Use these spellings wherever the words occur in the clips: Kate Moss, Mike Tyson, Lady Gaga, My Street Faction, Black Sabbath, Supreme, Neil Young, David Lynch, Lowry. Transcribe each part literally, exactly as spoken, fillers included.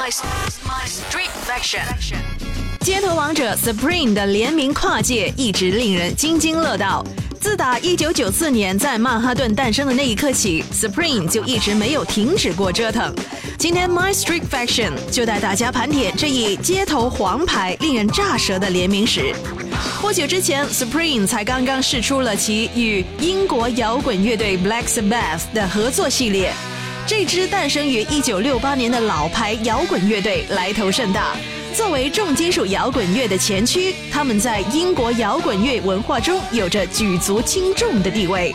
My Street Faction。 街头王者 Supreme 的联名跨界一直令人津津乐道。自打一九九四年在曼哈顿诞生的那一刻起， Supreme 就一直没有停止过折腾。今天 My Street Faction 就带大家盘点这一街头黄牌令人炸舌的联名史。不久之前 Supreme 才刚刚释出了其与英国摇滚乐队 Black Sabbath 的合作系列，这支诞生于一九六八年的老牌摇滚乐队来头甚大。作为重金属摇滚乐的前驱，他们在英国摇滚乐文化中有着举足轻重的地位。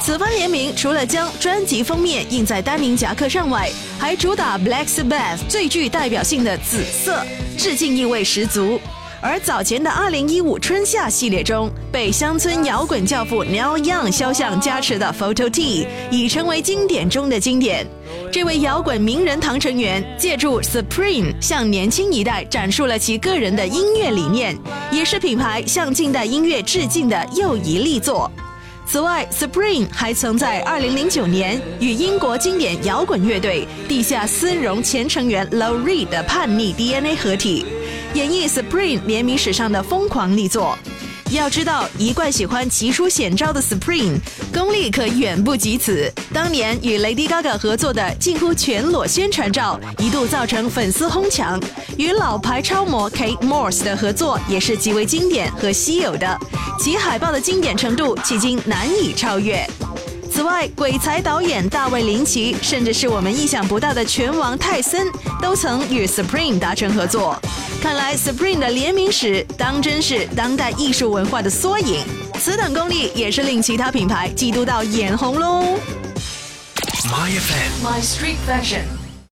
此番联名除了将专辑封面印在丹宁夹克上外，还主打 Black Sabbath 最具代表性的紫色，致敬意味十足。而早前的二零一五春夏系列中，被乡村摇滚教父 Neil Young 肖像加持的 Photo T 已成为经典中的经典。这位摇滚名人堂成员借助 Supreme 向年轻一代展述了其个人的音乐理念，也是品牌向近代音乐致敬的又一力作。此外 Supreme 还曾在二零零九年与英国经典摇滚乐队地下丝绒前成员 Lowry 的叛逆 D N A 合体，演绎 Supreme 联名史上的疯狂力作。要知道，一贯喜欢奇出险招的 Supreme 功力可远不及此。当年与 Lady Gaga 合作的近乎全裸宣传照一度造成粉丝哄抢，与老牌超模 Kate Moss 的合作也是极为经典和稀有的，其海报的经典程度迄今难以超越。此外，鬼才导演大卫林奇，甚至是我们意想不到的拳王泰森，都曾与 Supreme 达成合作。看来 Supreme 的联名史当真是当代艺术文化的缩影，此等功力也是令其他品牌嫉妒到眼红喽。My F M My Street Fashion。